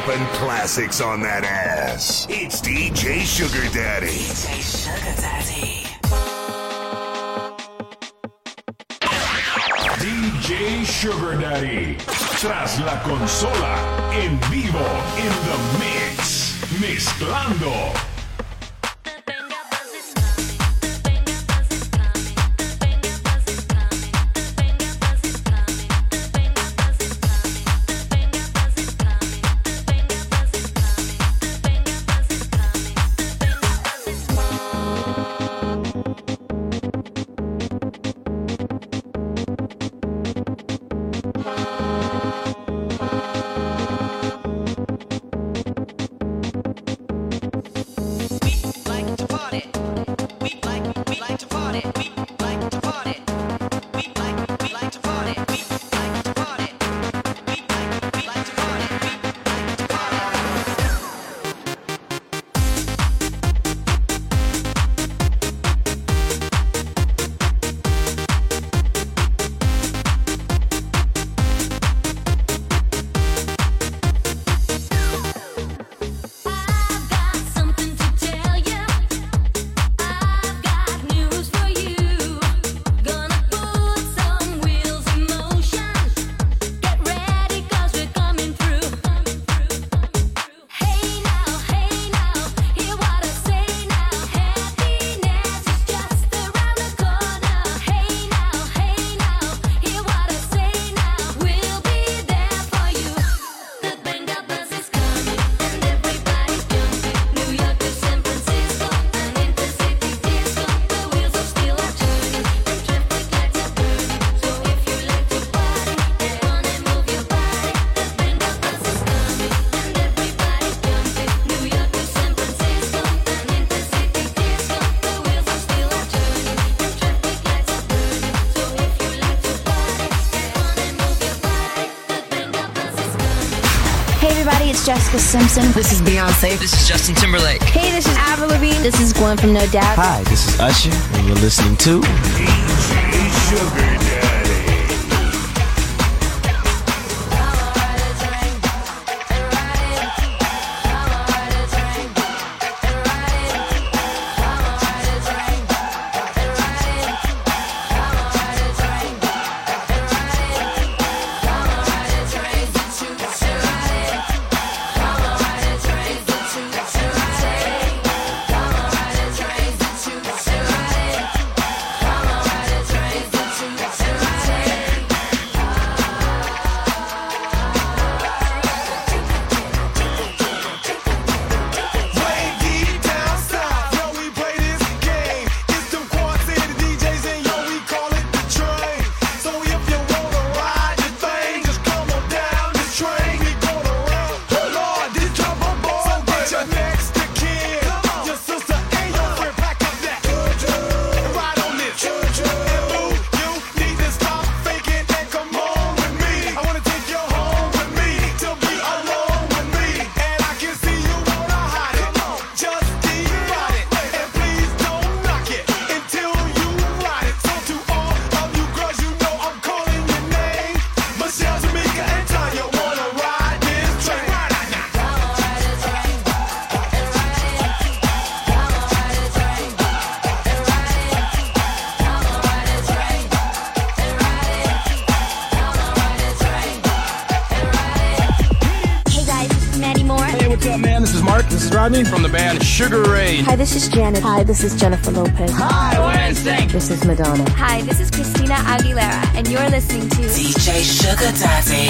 poppin' classics on that ass. It's DJ Sugar Daddy. DJ Sugar Daddy. DJ Sugar Daddy. Tras la consola, en vivo, in the mix, mezclando. Jessica Simpson. This is Beyonce. This is Justin Timberlake. Hey, this is Avril Lavigne. This is Gwen from No Doubt. Hi, this is Usher, and you're listening to DJ Sugar Daddy. From the band Sugar Ray. Hi, this is Janet. Hi, this is Jennifer Lopez. Hi, we're NSYNC. This is Madonna. Hi, this is Christina Aguilera, and you're listening to DJ Sugar Daddy.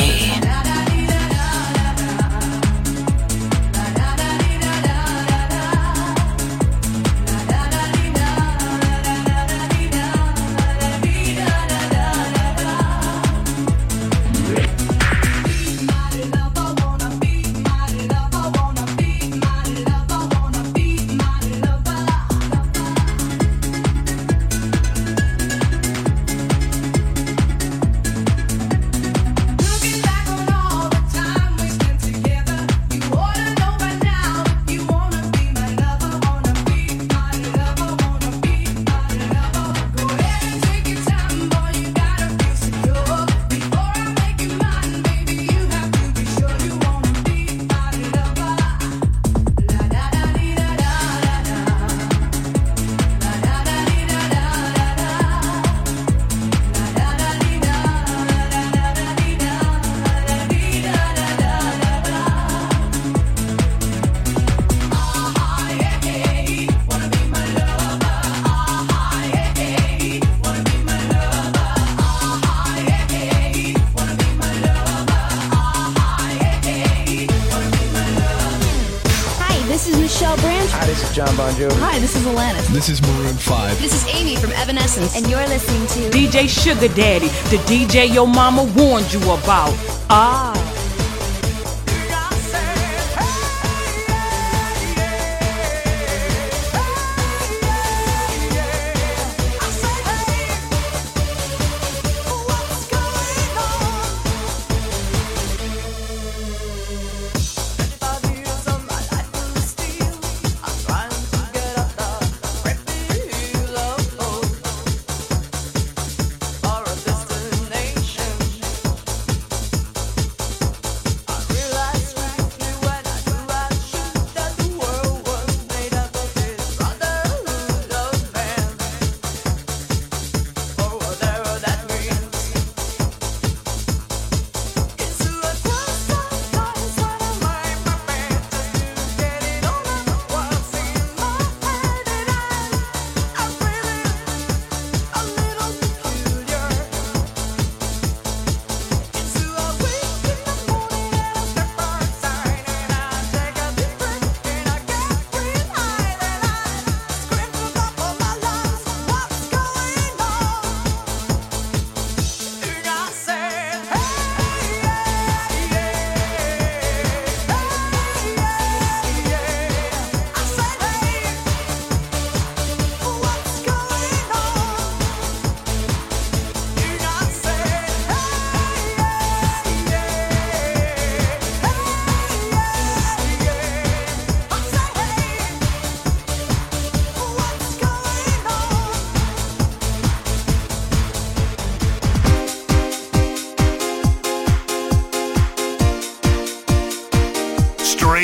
Michelle Branch. Hi, this is Jon Bon Jovi. Hi, this is Alanis. This is Maroon 5. This is Amy from Evanescence. And you're listening to DJ Sugar Daddy, the DJ your mama warned you about.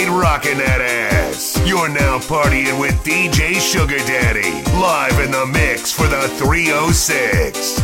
Rockin' that ass. You're now partying with DJ Sugar Daddy, live in the mix for the 306.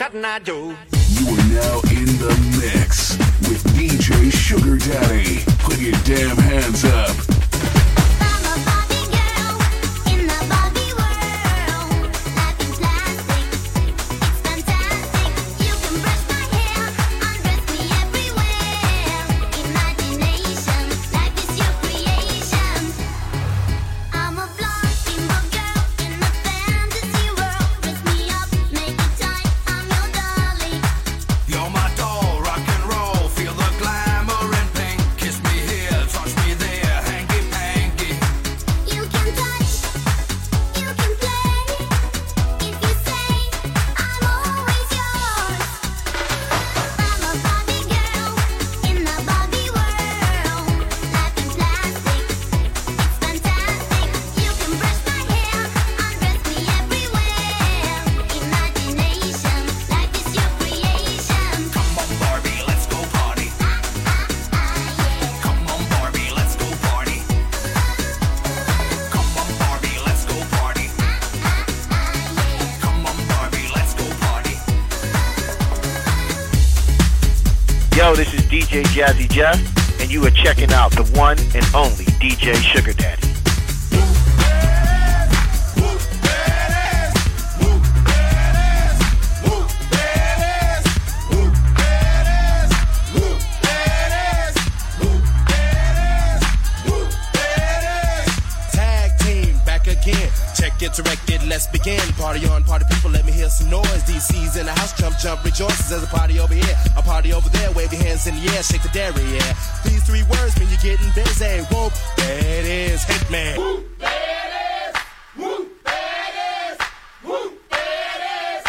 cotton I do. You are now in the mix with DJ Sugar Daddy. Put your damn hands up. DJ Jazzy Jeff, and you are checking out the one and only DJ Sugar Daddy. Tag team back again. Check it, directed, let's begin. Party on, party people, let me hear some noise. DC's in the house, jump, jump, rejoices. There's a party over here, a party over there. Wave your hands in the air, shake the dairy, yeah. These three words mean you're getting busy. Whoop, that is Hitman. Whoop, that is, whoop, that is, whoop, that is,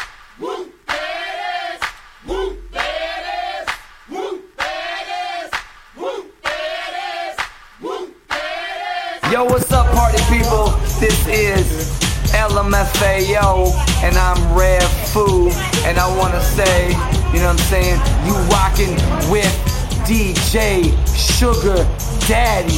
whoop, that is, whoop, that is, whoop, that is, whoop, that is, whoop, that is. Yo, what's up, party people? This is LMFAO, and I'm Redfoo, and I want to say, you know what I'm saying, you rocking with DJ Sugar Daddy.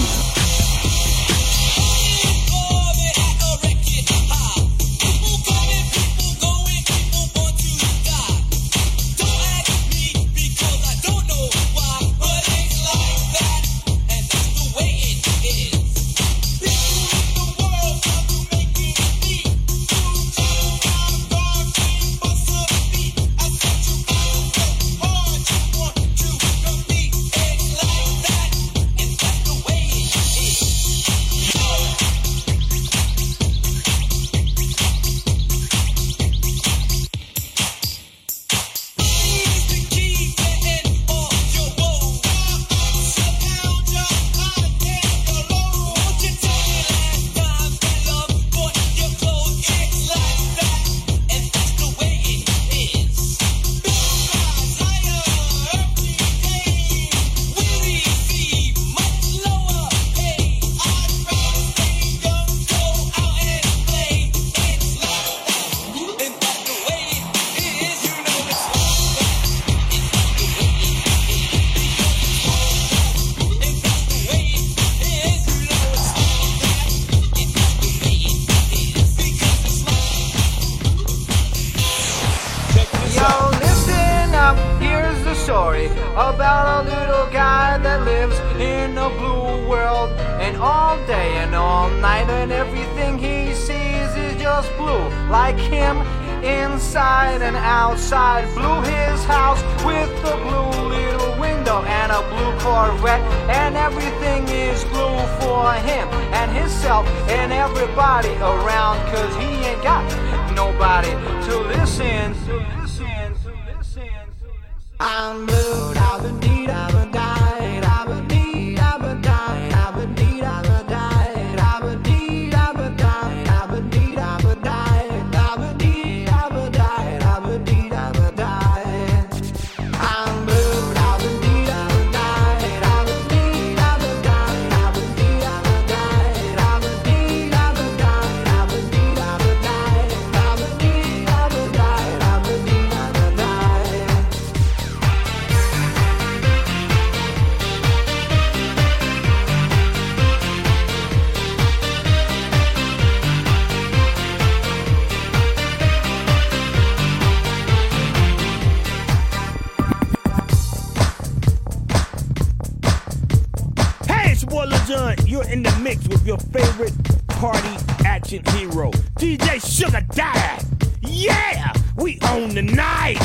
in the mix with your favorite party action hero, DJ Sugar Daddy. Yeah, we own the night.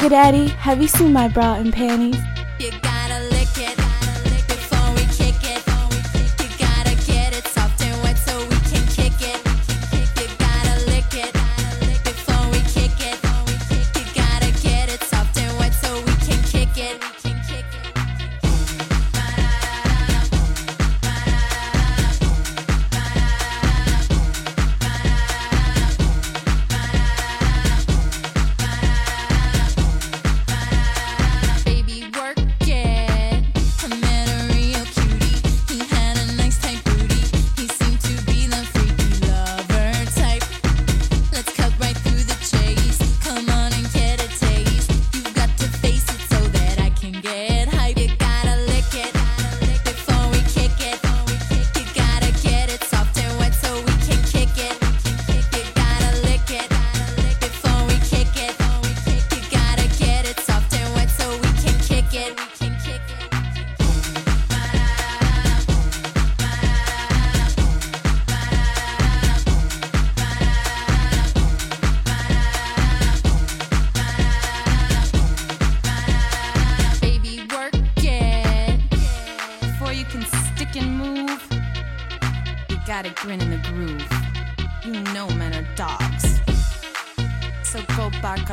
Sugar Daddy, have you seen my bra and panties? You gotta lick it, before we kick it. You gotta get it soft and wet so we can kick it. You gotta lick it, before we kick it. You gotta get it soft and wet so we can kick it.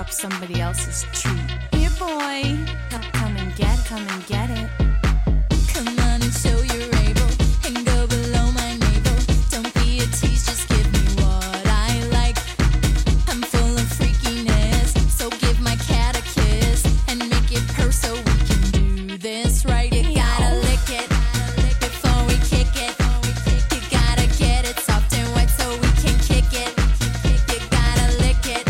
Somebody else's treat. Here, boy, come and get it. Come on and show your able and go below my navel. Don't be a tease, just give me what I like. I'm full of freakiness, so give my cat a kiss and make it purr so we can do this right. You gotta lick it before we kick it. You gotta get it soft and wet so we can kick it. You gotta lick it.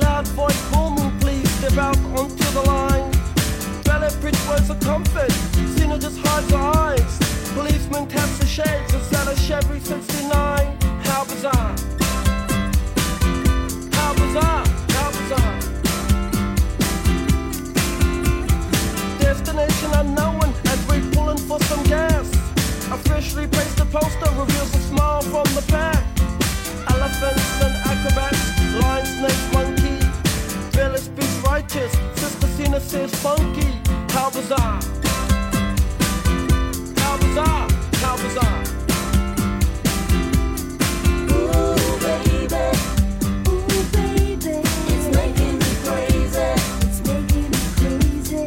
Loud voice, booming, please step out onto the line. innocence funky. How was I? How was I? How was I? Ooh, baby. Ooh, baby. It's making me crazy. It's making me crazy.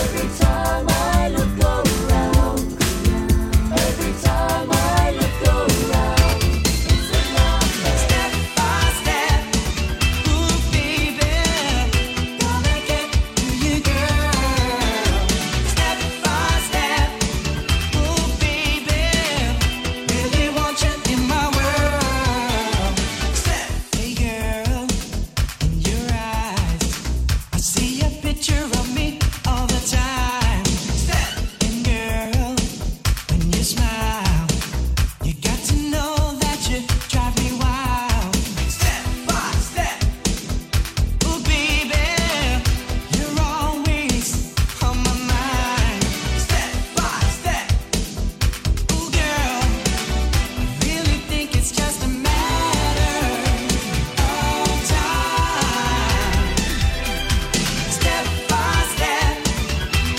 Every time I look around. Every time I look around. It's another step by step. Ooh, baby. Gonna get to you, girl. Step by step. Ooh, baby. Really want you in my world. Step. Hey, girl. In your eyes, I see a picture of me all the time. Step. And girl, when you smile, you got to know that you drive me wild. Step by step. Ooh, baby, you're always on my mind. Step by step. Ooh, girl, I really think it's just a matter of time. Step by step.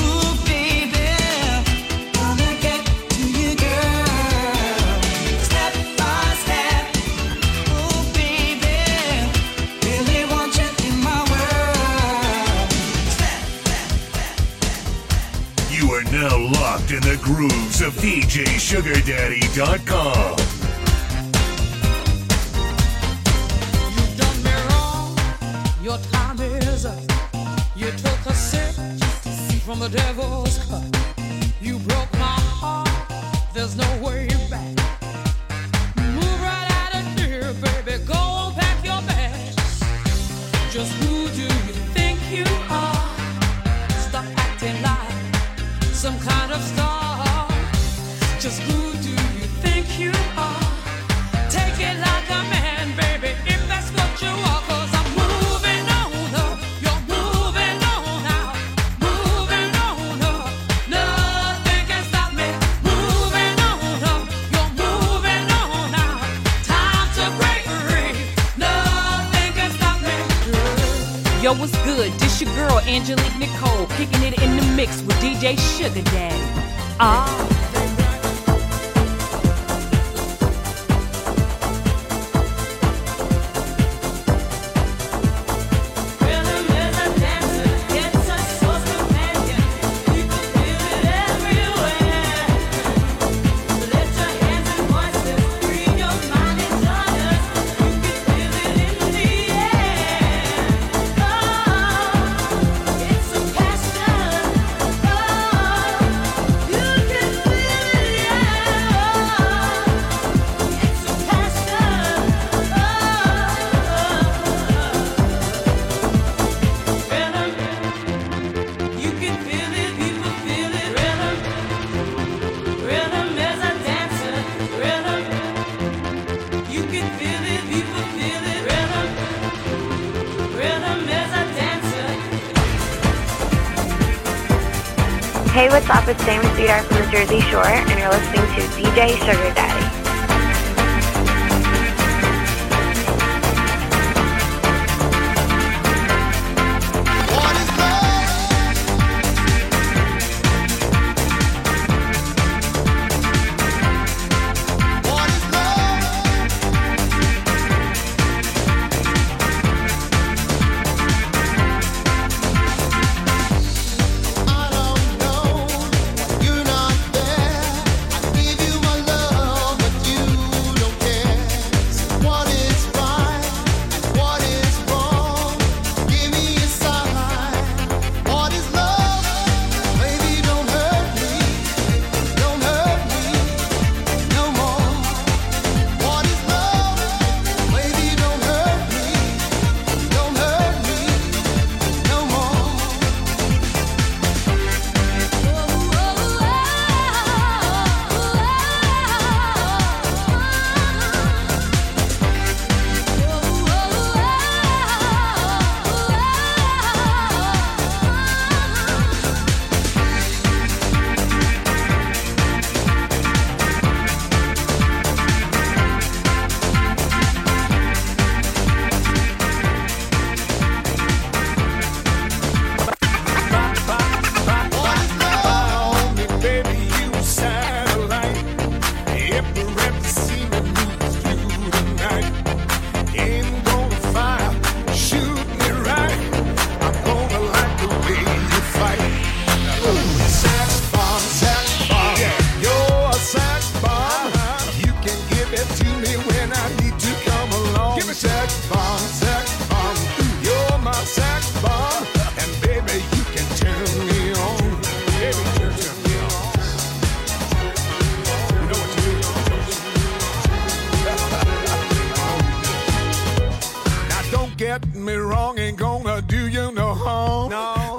Ooh, baby, gonna get to you, girl. Step by step. Ooh, baby, really want you in my world. Step, step, step. You are now locked in the grooves of DJSugarDaddy.com. You've done me wrong. Your time is up. You took a sip from the devil's cup. You broke my heart. There's no way back. Move right out of here, baby. Go on, pack your bags. Just who do you think you are? Stop acting like some kind of star. Just who do you think you are? Take it like a man, baby, if that's what you are. 'Cause I'm moving on up, you're moving on out, moving on up. Nothing can stop me. Moving on up, you're moving on out. Time to break free. Nothing can stop me. Yo, what's good? This your girl, Angelique Nicole, kicking it in the mix with DJ Sugar Daddy. Ah. Hey, what's up? It's Sam and Sweetheart from the Jersey Shore, and you're listening to DJ Sugar Daddy.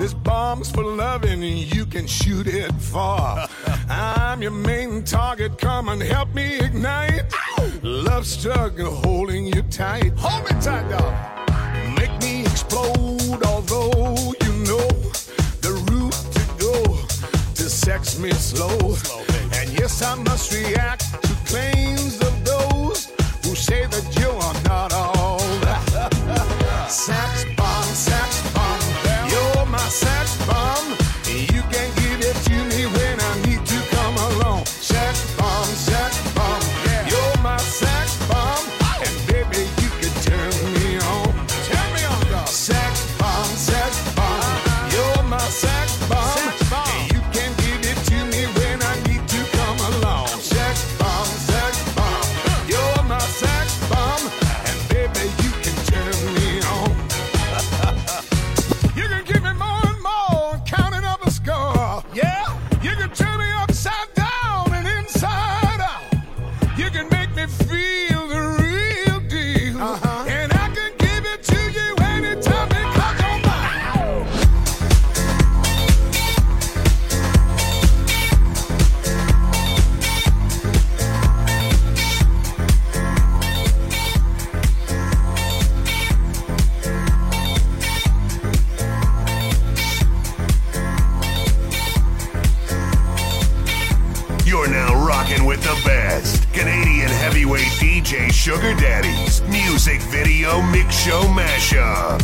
This bomb's for loving, and you can shoot it far. I'm your main target. Come and help me ignite. Ow! Love struggle holding you tight. Hold me tight, dog. Make me explode, although you know the route to go to sex me slow. And yes, I must react to claims of those who say that you are not all that. Sex bomb, sex bomb. You're my sex bomb. You can give it to me when I need to come along. Sex bomb, sex bomb. You're my sex bomb. And baby, you can turn me on. Turn me on, dog. Sex bomb, sex bomb. You're my sex bomb. Sex bomb. And you can give it to me when I need to come along. Sex bomb, sex bomb. You're my sex bomb. And baby, you can turn me on. You can give me more and more, counting up a score. Yeah. You can turn me upside down and inside out. You can make me feel the real deal. And I can give it to you anytime it comes on by. You're now rocking with the best Canadian heavyweight DJ Sugar Daddy's Music Video Mix Show Mashup.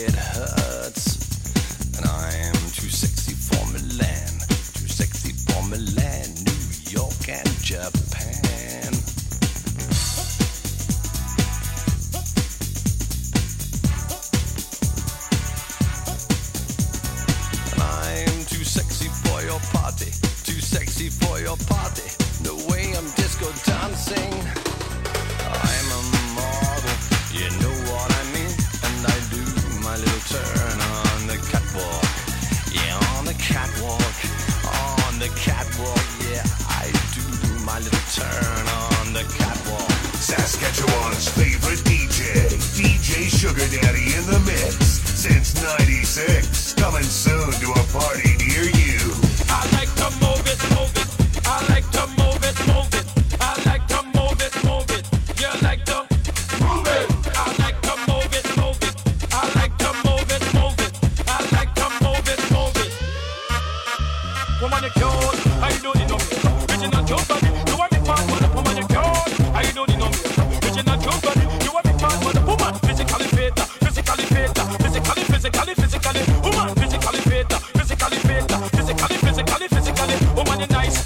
it hurts. And I'm too sexy for Milan, too sexy for Milan, New York and Japan. And I'm too sexy for your party, too sexy for your party. No way I'm disco dancing. I'm a model, you know what I mean. And I do my little turn on the catwalk. Yeah, on the catwalk, on the catwalk. Yeah, I do my little turn on the catwalk. Saskatchewan's favorite DJ, DJ Sugar Daddy in the mix. Since 96, coming soon to a party near you. I like to move it, move it. I like to move it, move it. I like to move it, move it. You like to move it. I like to move it, move it. I like to move it, move it. I like to move it, move it. Woman, you cute. I know the number. Bitch, you're not your body. You want me fat, but woman, you cute. I know the number. Bitch, you're not your body. You want me fat, but woman, physically fit, physically fit, physically, physically, physically, woman, physically fit, physically fit, physically, physically, physically, woman, you're nice.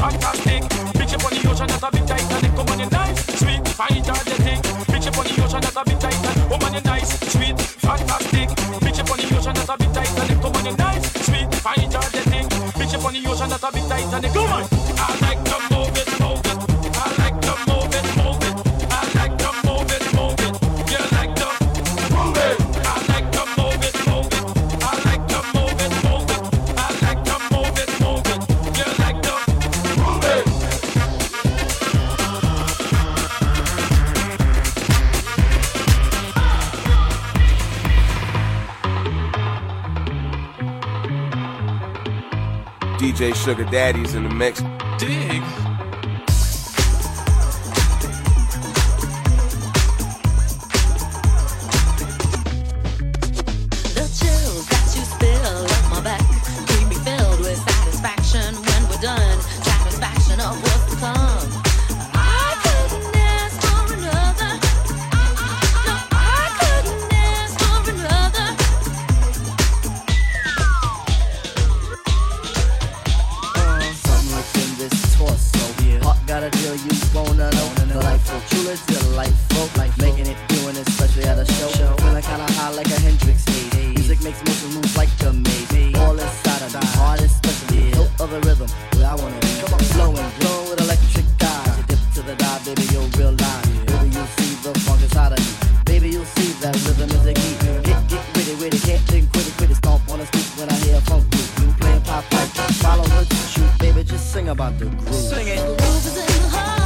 Fantastic, bitch upon the ocean that's a bit Titanic. Oh man, you're nice, sweet, fine, energetic. Bitch upon the ocean that's a bit Titanic. Oh man, you're nice, sweet, fantastic. Bitch upon the ocean that's a bit Titanic. Oh man, you're nice, sweet, fine, energetic. Bitch upon the ocean that's a bit Titanic. Come on, I like to move it, move it. I like to move it, move it. I like to move it, move it. You like to move it. I like to move it, move it. I like to move it, move it. I like to move it, move it. You like to. DJ Sugar Daddy's in the mix. Dig. The chills that you spill up my back leave me filled with satisfaction when we're done. Satisfaction of what's to come. I couldn't ask for another. No, I couldn't ask for another. Something within this torso. Heart got a deal, you wanna know. Delightful, truly delightful. Like making it, doing it, especially at a show. Feeling kinda high like a Hendrix haze. Music makes motion moves like a maze. All inside of me, heart is special. No other rhythm where I wanna be. Come on, flowing, glowing with electric eyes. You dip to the dive, baby, you'll realize. Baby, you'll see the funk inside of you. Baby, you'll see that rhythm is a key. Get witty, can't think, quit it. Stomp on the street when I hear a funk group. You playing pop pipe, follow what you shoot. Baby, just sing about the groove. Sing it. The groove is in the heart.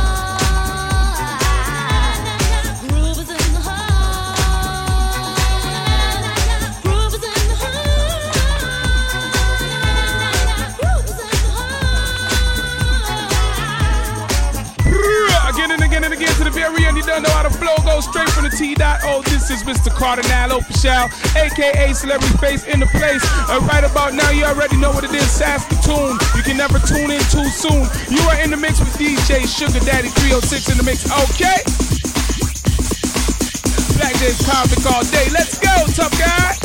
Know how the flow goes straight from the T.O. This is Mr. Cardinal Official, a.k.a. Celebrity Face in the place. Right about now, you already know what it is, Saskatoon. You can never tune in too soon. You are in the mix with DJ Sugar Daddy 306 in the mix, okay? Black Day's topic all day. Let's go, tough guy.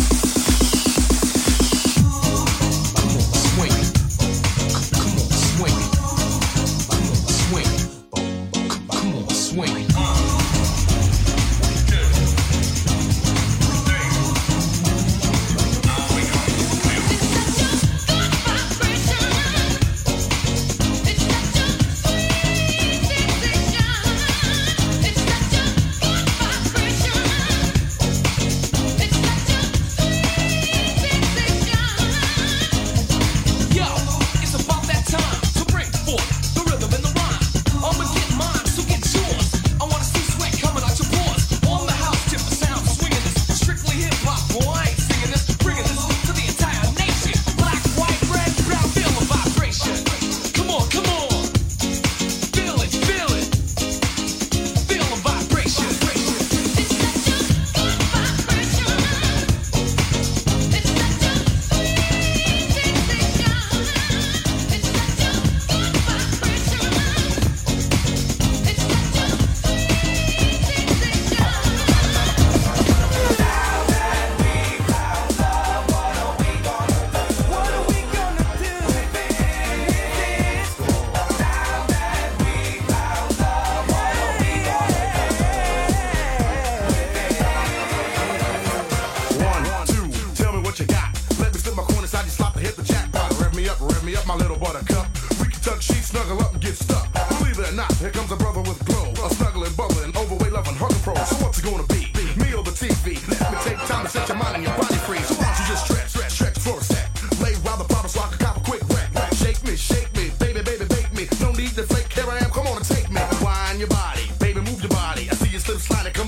Time to bring forth the rhythm and the rhyme. I'ma get mine, so get yours. I wanna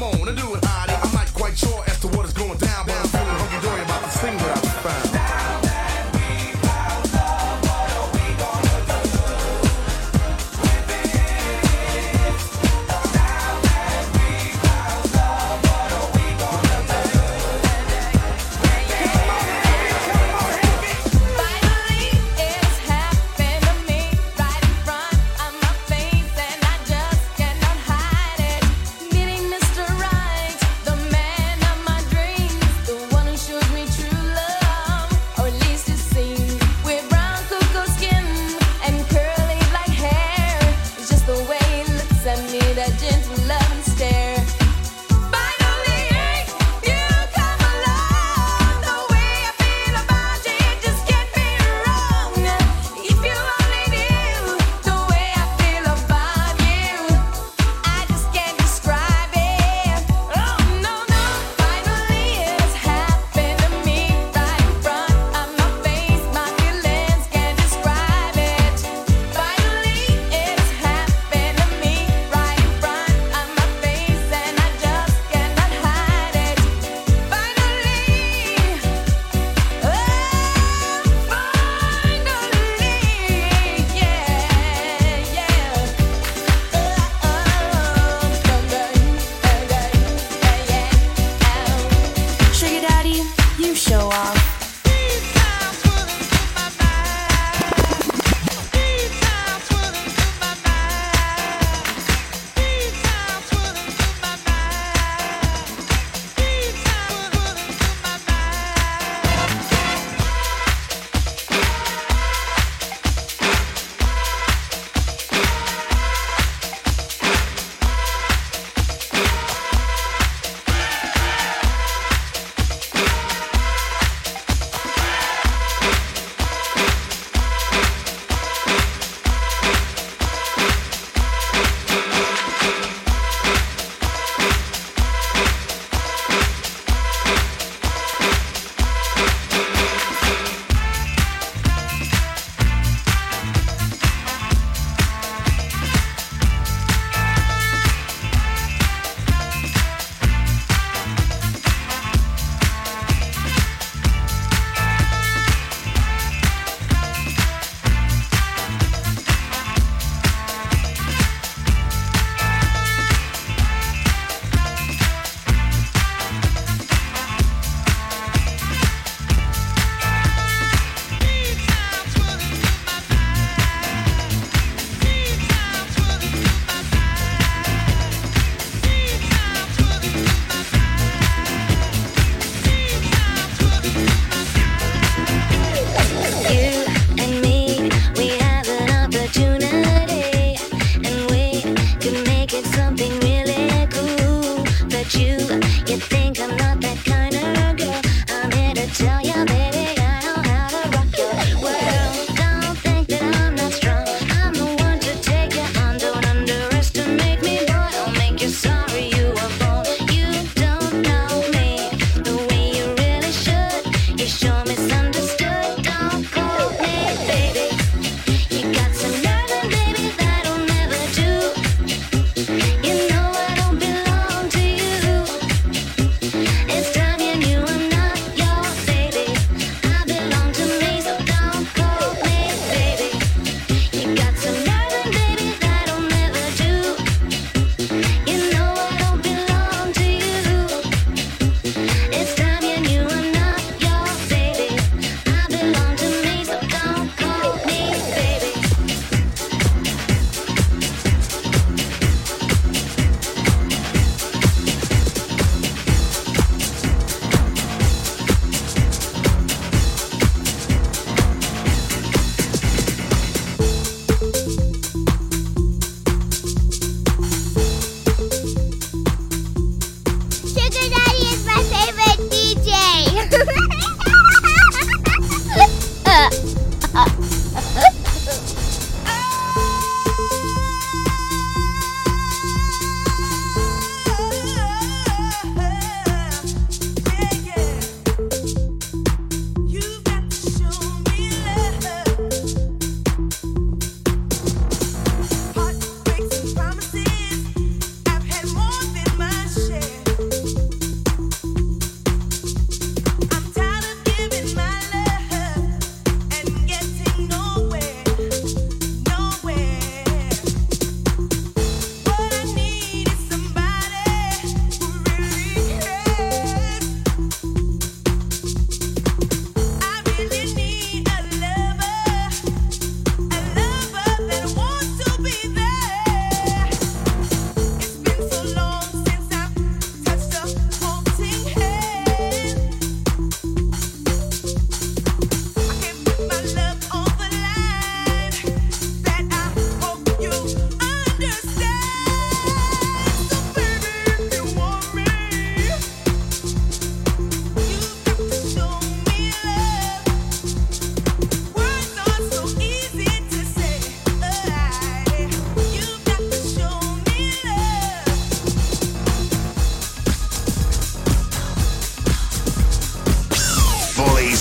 Come on and do it, Adi. I'm not quite sure as to what is going down, but I'm feeling hungry about this thing that I found.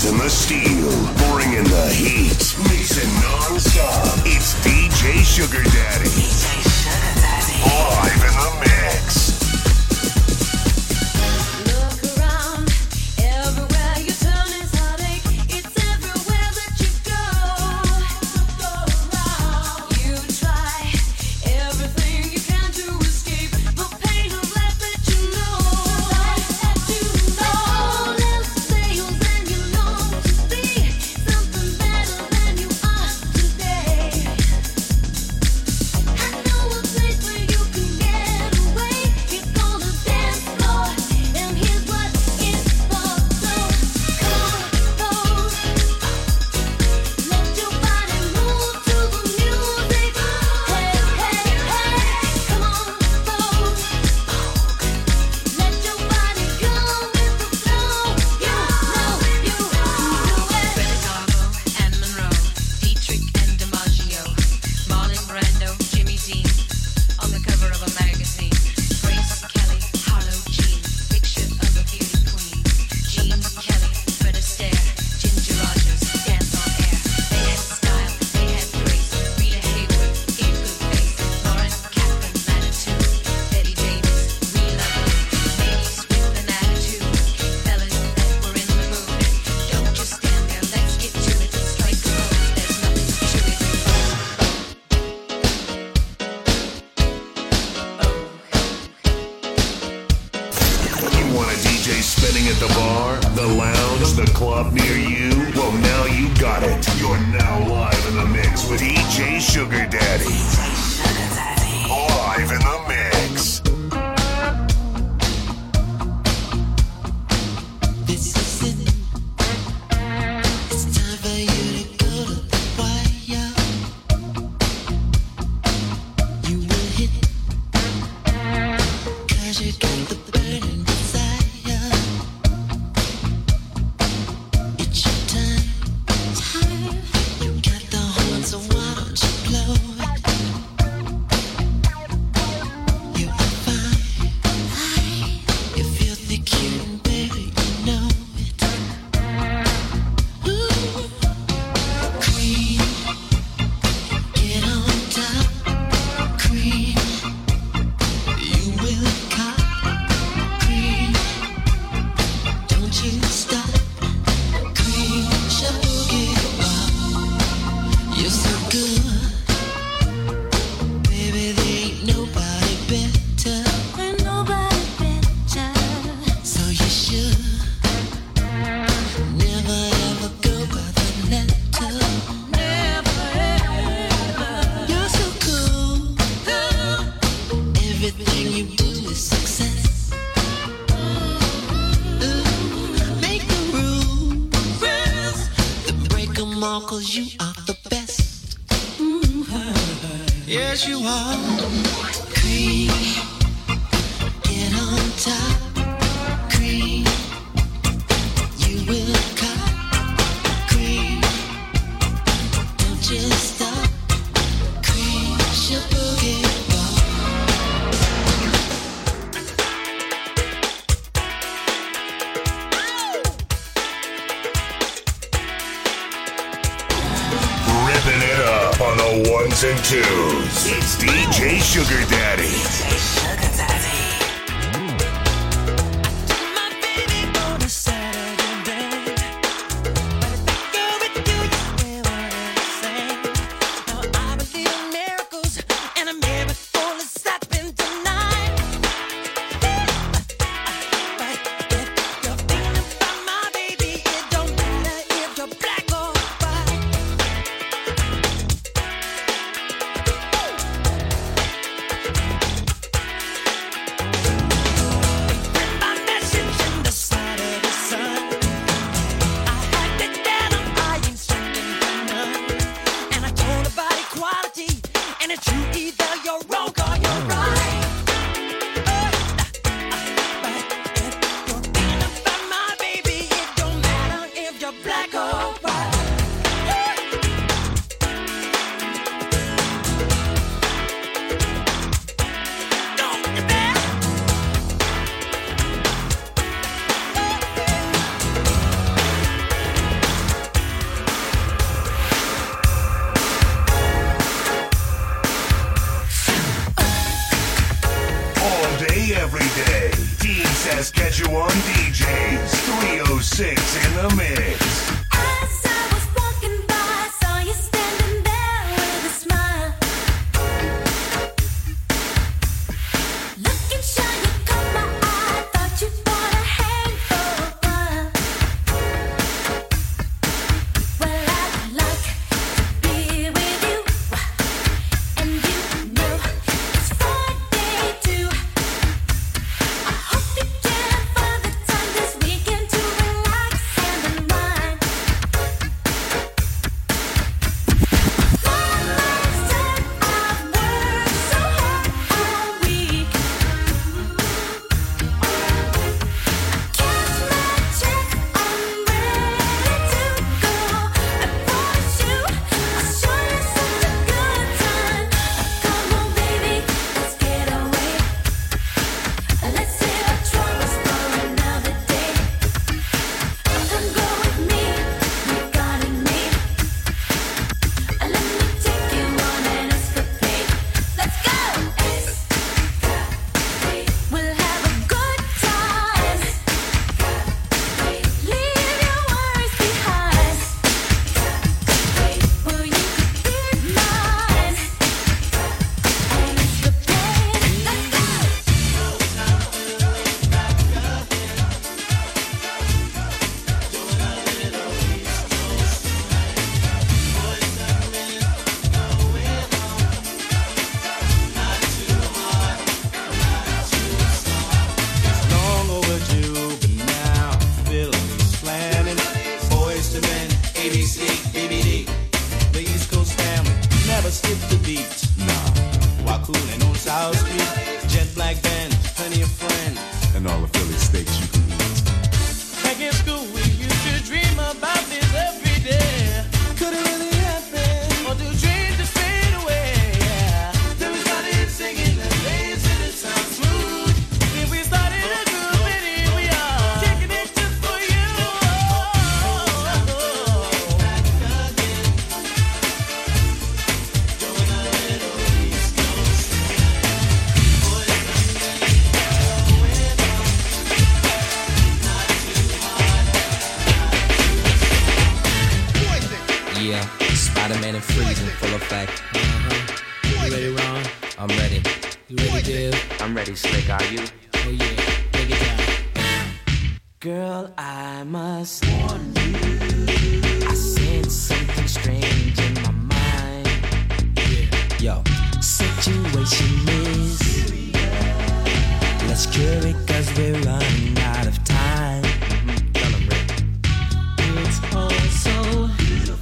Blazing the steel, bringing the heat, mixing non-stop. It's DJ Sugar Daddy. DJ Sugar Daddy. Live in the mix. every day. Team Saskatchewan DJs, 306 in the mix. As I was walking by, I saw you standing there with a smile. Looking shy, you caught my eye. Thought you want to hang for a while. Well, I'd like to be with you, and you know it's Friday too. I hope you can find the time this weekend to relax and unwind. My life's said I've worked so hard all week. Cash my check, I'm ready to go. I promise you, I'll show you such a good time. Come on, baby, let's get away. Let's save our troubles for another day. Come go with me, we got it made. Let me take you on an escapade. Let's go. We'll have a good time. Leave your worries behind. Well, you could be mine. And it's the plan. Let's go. Long overdue, but now feeling slamming. Boys to men, ABC, BBD. The East Coast family never skip the beat. Nah, while cooling on South Street, jet black band, plenty of friends. And all the Philly steaks you can eat. Back in school, we used to dream about this every day. Could it really happen? Or do dreams just fade away? Yeah. Then we started singing the bass and it sounds smooth. Then we started a group and here we are, kicking it just for you. Yeah, Spider-Man and Freeze in full effect. You ready, Ron? I'm ready. You ready, Div? I'm ready, Slick, are you? Oh yeah, break it down. Girl, I must warn you. I sense something strange in my mind. Yo, situation is serious. Let's cure it cause we're running out of time. Tell 'em, Rick. It's all so beautiful.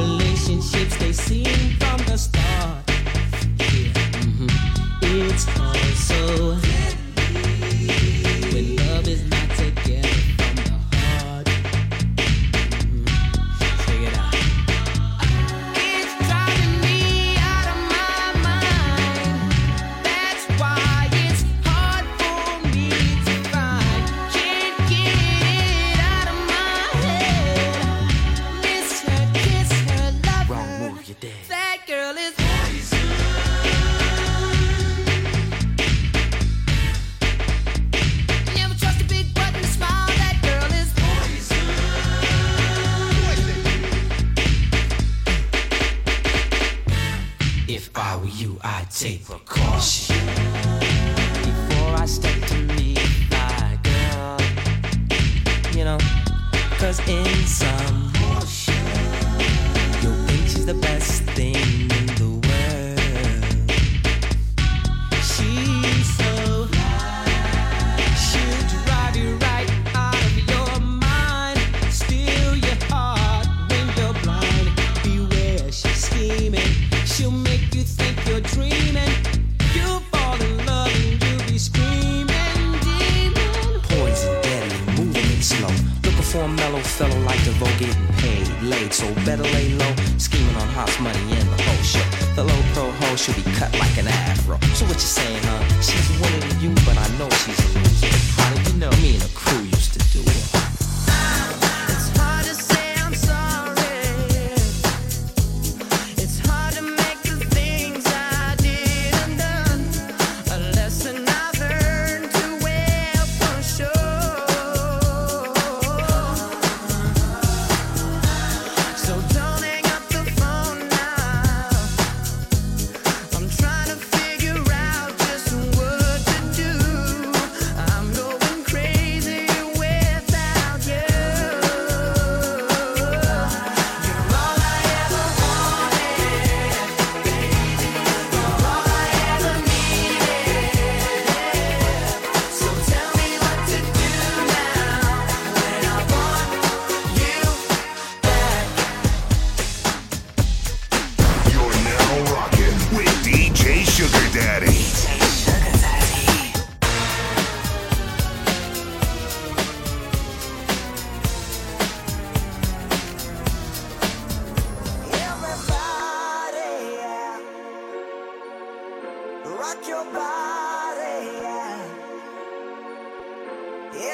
Relationships they seem from the start. It's all so when love is not together from the heart. Check it out. It's driving me out of my mind. That's why it's hard for me to find. Can't get it out of my head. Miss her, kiss her, love Wrong her. move, you're dead. That girl is poison. Never trust a big button to smile. That girl is If I were you, I'd take precaution before I step to meet my girl. You know, cause in some motion, you'll think she's the best thing in the world. She's so she'll drive you right out of your mind, steal your heart when you're blind. Beware, she's scheming. She'll make you think you're dreaming. You'll fall in love and you'll be screaming, demon. Poison, deadly, moving it slow. Looking for a mellow fellow like the vote getting paid late, so better lay low. Scheming on house money and the whole show. The low pro hoe should be cut like an afro. So what you saying, huh? She's one of you, but I know she's a loser. How did you know? Me and the crew used to do it. It's hard to say I'm sorry. It's hard to make the things I did undone. A lesson I've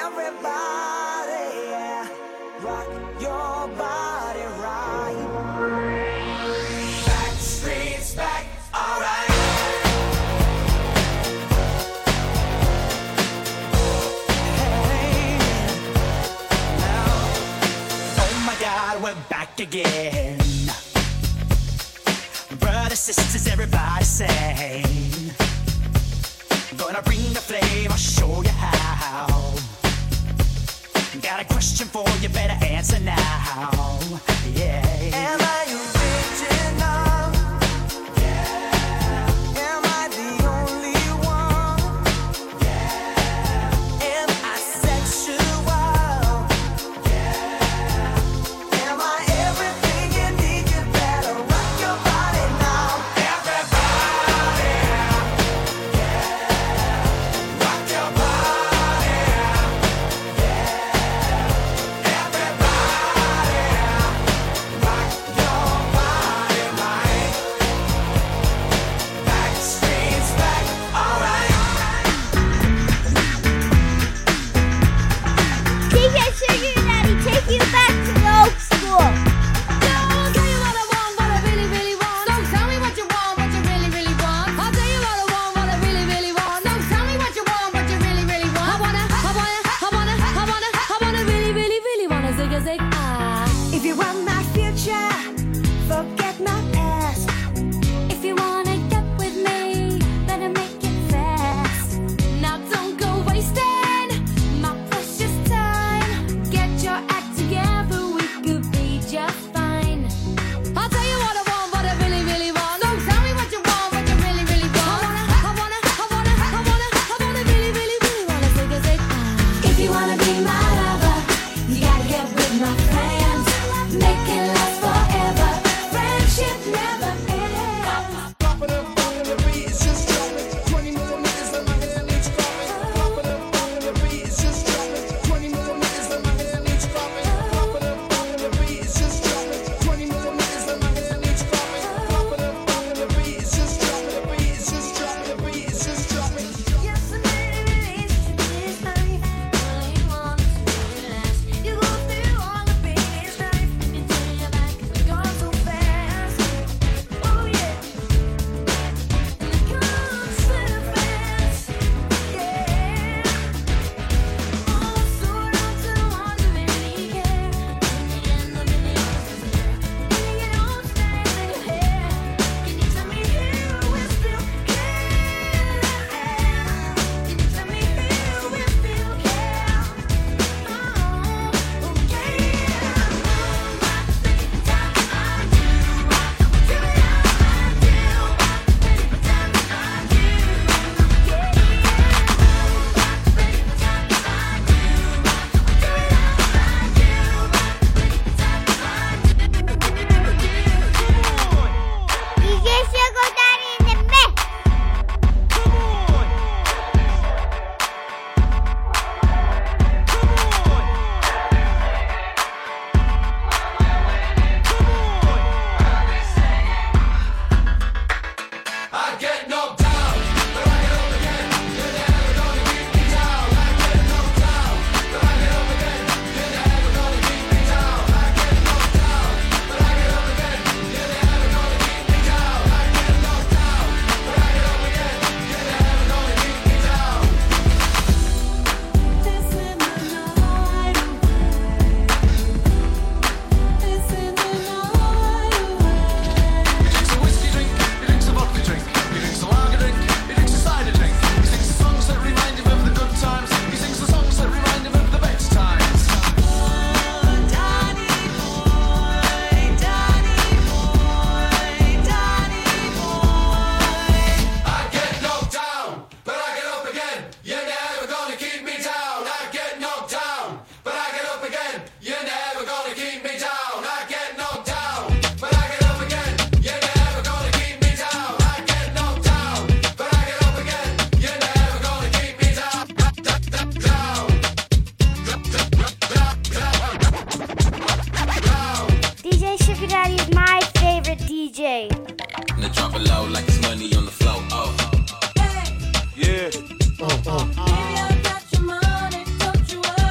everybody, yeah. Rock your body right. Back streets back, all right. Hey, now, oh my God, we're back again. Brothers, sisters, everybody sing. Gonna bring the flame, I'll show you how. Got a question for you, better answer now. Yeah. Am I original? Yeah. Am I the only one? Yeah. Am I sexual? Yeah. Am I everything you need? You better rock your body now. Everybody, yeah. Rock your body. DJ Sugar Daddy, take you back to the old school. Don't tell you what I want, what I really, really want. Don't tell me what you want, what you really, really want. I'll tell you what I want, what I really, really want. Don't tell me what you want, what you really, really want. I wanna really, really, really wanna zig a zig ah. If you want my future, forget my past. If you wanna get with me, better make it fast. Now don't go wasting my precious time. Get your act together, we could be just fine. I'll tell you what I want, what I really, really want. Don't tell me what you want, what you really, really want. I wanna really, really, really wanna zig a zig ah. If you wanna be my lover, you gotta get with my friends. Make it last forever. Friendship never ends. Yes, I'm ready to this life. All you want is to last. You go through all the biggest life until you're back. Gone so fast. Oh yeah. And it comes so fast. Yeah. Oh, so long to the one who really cares. And the millions is there. And you don't stay in your head. Can you tell me who will still care? Can you tell me who will still care? Oh, yeah. DJ Sugar Daddy in the mix. I get knocked down, but I get up again. You're never gonna beat me down. I get knocked down, but I get up again. You're never gonna beat me down. I get knocked down, but I get up again. You're never gonna beat me down. I get knocked down, but I get up again. You're never gonna beat me down. He drinks a whiskey drink, he drinks a vodka drink, he drinks a lager drink, he drinks a cider drink. He sings the songs that remind him of the good times, he sings the songs that remind him of the best times. I get knocked down, but I get up again. You're never gonna keep me down. I get knocked down, but I get up again. You're never gonna keep me down. I get knocked down, but I get up again. You're never gonna keep me down. I get knocked down, but I get up again. You're never gonna keep me down. DJ Sugar Daddy is my favorite DJ. And I drop it low like it's money on the flow. Oh, yeah. Touch your money, touch your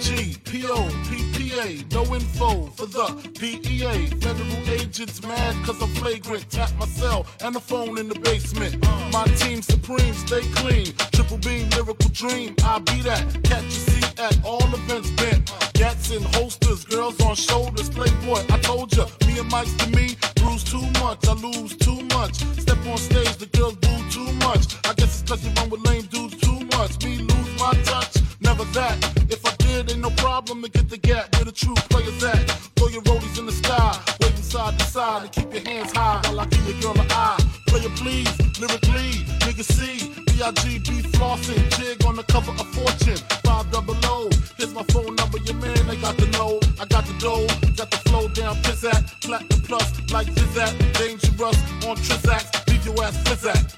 B.I.G., P.O., P.P.A., no info for the DEA. Federal agents mad cause I'm flagrant. Tap my cell and the phone in the basement. My team supreme, stay clean. Triple beam, lyrical dream, I be that. Catch a seat at all events bent. Gats in holsters, girls on shoulders. Playboy, I told ya, me and Mike's to me. Bruise too much, I lose too much. Step on stage, the girls boo too much. I guess it's cause you run with lame dudes too much. Me lose my touch, never that. If I did, ain't no problem to get the gap. Where the true players at? Throw your rollies in the sky, waving side to side, and keep your hands high while I give your girl an eye. Play it please, lyrically, nigga C. B.I.G. be flossing, jig on the cover of Fortune. 500, here's my phone number, your man. They got the know, I got the dough, got the flow down, pizzat, platinum plus, like Zizat, dangerous on Trizax, leave your ass fizzat.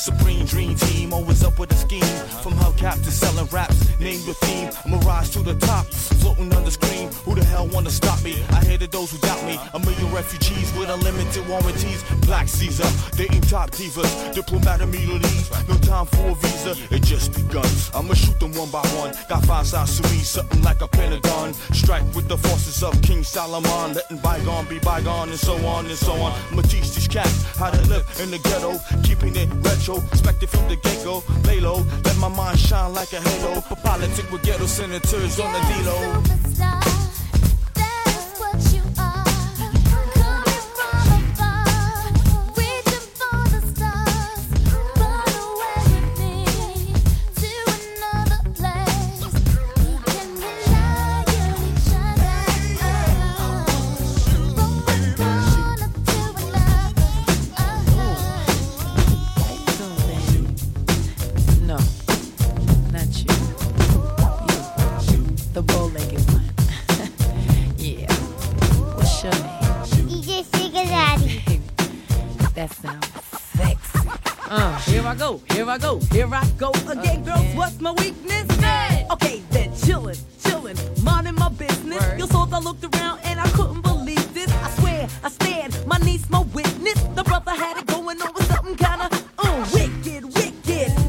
Supreme dream team, always up with a scheme. From hubcap to selling raps Name your theme, I'ma rise to the top. Floating on the screen, who the hell wanna stop me? I hated those who doubt me. A million refugees with unlimited warranties. Black Caesar, dating top divas. Diplomatic immunities, no time for a visa. It just begun, I'ma shoot them one by one. Got five sides to me, something like a pentagon. Strike with the forces of King Solomon. Letting bygone be bygone and so on and so on. I'ma teach these cats how to live in the ghetto. Keeping it retro, expected from the get-go. Lay low, let my mind shine like a halo. For politics with ghetto senators on the D-Lo. Superstar. Here I go again, okay. Girls, what's my weakness? Hey. Okay, then chillin', minding my business. Word. Your souls, I looked around and I couldn't believe this. I swear, I stand, my niece, my witness. The brother had it going on with something kinda wicked,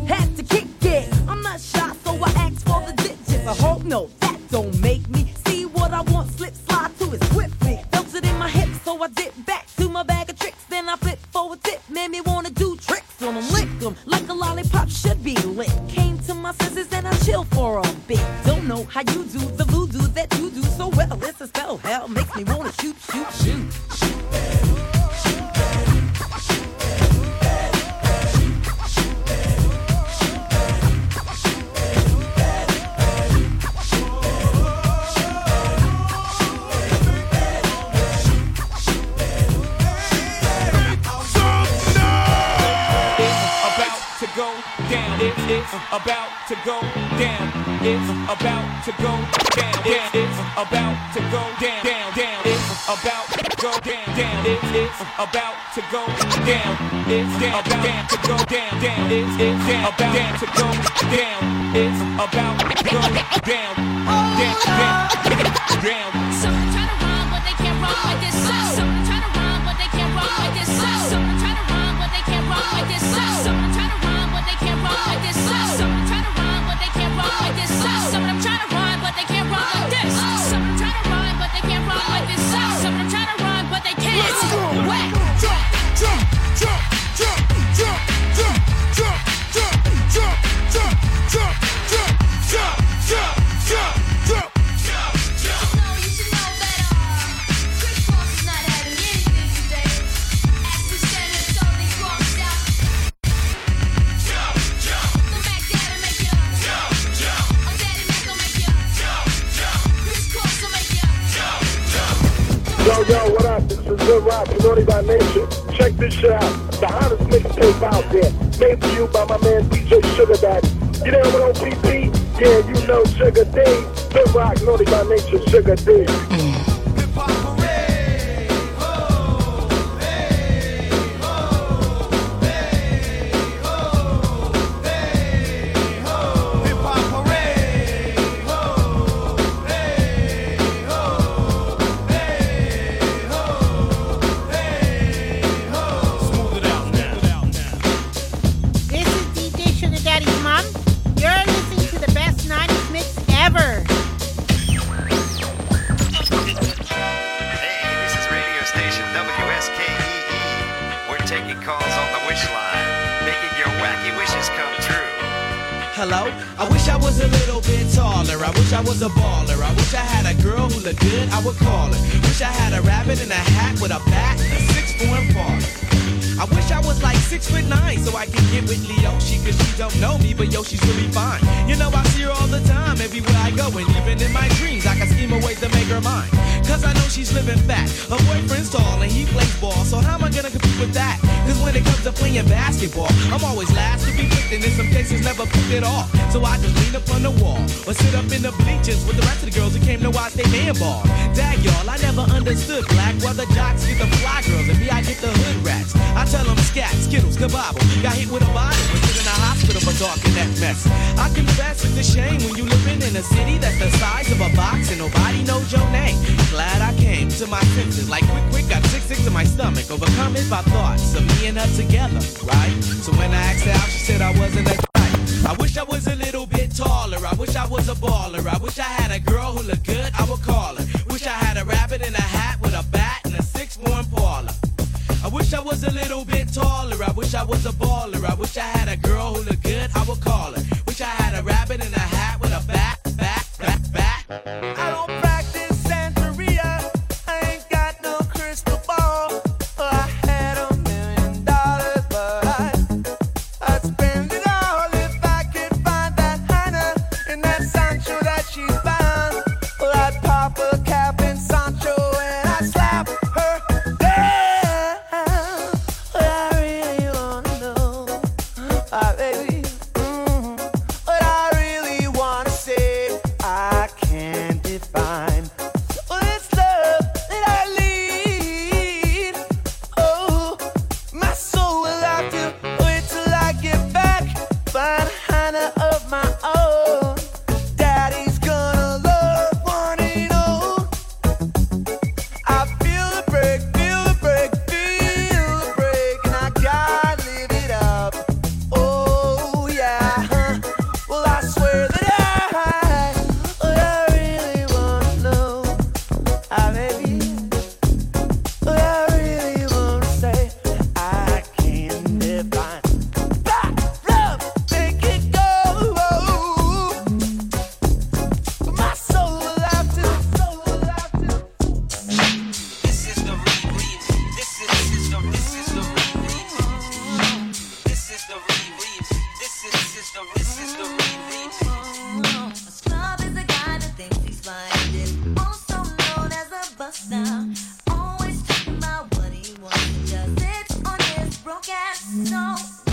had to kick it. I'm not shy, so I asked for the digits. I hope no, that don't make me see what I want, slip, slide to it swiftly. Felt it in my hips, so I dip back to my bag of tricks. Then I flip for a tip, made me wanna do tricks on them, lick them, like a lollipop should be lit. Came to my senses and I chill for a bit. Don't know how you do the voodoo that you do so well. It's a spell, hell makes me wanna shoot, baby. It's about to go down. It's about to go down. It's about to go down. It's about to go down. It's about to go down. It's about to go down. It's about to go down. It's about to go down. Some try to rhyme, but they can't rhyme like this. Some try to rhyme, but they can't rhyme like this. Some try to rhyme, but they can't rhyme like this. Some try to rhyme, but they can't rhyme like this. Like this. Some of them try to rhyme, but they can't rhyme like this. Some of them try to rhyme, but they can't rhyme like this. Some of them try to rhyme, but they can't. Let's go. Whack. Yo, what up? This is Good Rock from Naughty by Nature. Check this shit out. The hottest mixtape out there. Made for you by my man DJ Sugar Daddy. You know what OPP? Yeah, you know Sugar D. Good Rock, Naughty by Nature, Sugar D. I'm always last to be picked, and in some cases never picked at all. So I just lean up on the wall or sit up in the bleachers with the rest of the girls who came to watch they man ball. Dag y'all, I never understood black, while the jocks get the fly girls and me I get the hood rats. I tell them scat, skittles, kabobble, got hit with a bottle and sit in a hospital for talking that mess. I confess it's a shame when you living in a city that's the size of a box and nobody knows your name. Glad I came to my senses, like quick, got sick in my stomach, overcome it by thoughts of me and her together, right? So when I asked her out, she said I wasn't a type. I wish I was a little bit taller, I wish I was a baller, I wish I had a girl who looked good, I would call her. Wish I had a rabbit in a hat with a bat and a 6'1" parlor. I wish I was a little bit taller, I wish I was a baller, I wish I had a girl who looked good, I would call her. Wish I had a rabbit in a hat with a bat. I don't practice Santeria, I ain't got no crystal ball. I had $1 million, but I'd spend it all if I could find that hyena in that Sancho that she found. Well, I'd pop a cap in Sancho and I'd slap her down. What I really wanna know, ah baby, what I really wanna say, I can't define. So it's love that I lead. Oh, my soul will have to wait till I get back. Find Hannah of my own. Daddy's gonna love one and all. I feel the break, and I gotta live it up. Oh yeah, huh. Well I swear that what I really wanna know, ah baby, what I really wanna say, I can define. That love, make it go. My soul will have to, This is the remix. This is the remix. A scrub is a guy that thinks he's blinded, also known as a buster. Always talking about what he wants and just sits on his broke ass. No, I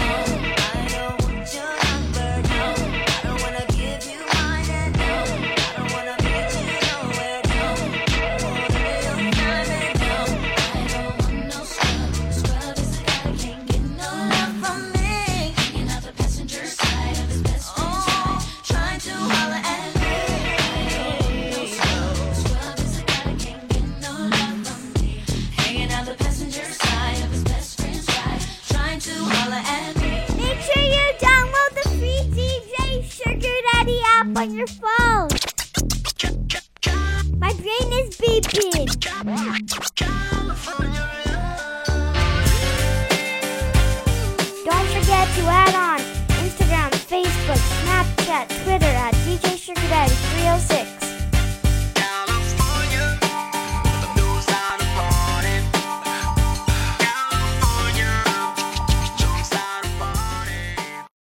don't want your number. No, I don't wanna give you mine. And no, I don't wanna meet you nowhere. No, I don't wanna be your time. And no, I don't want no scrub. Scrub is a guy that can't get no love from me. Hanging out the passenger side of his best friend's ride, trying to holler at me. I don't want no scrub. Scrub is a guy that can't get no love from me. Hanging out the passenger side of his best friend's ride, trying to holler at me. Make sure you download the free DJ Sugar Daddy app on your phone. My brain is beeping. Don't forget to add on Instagram, Facebook, Snapchat, Twitter at DJ Sugar Daddy 306.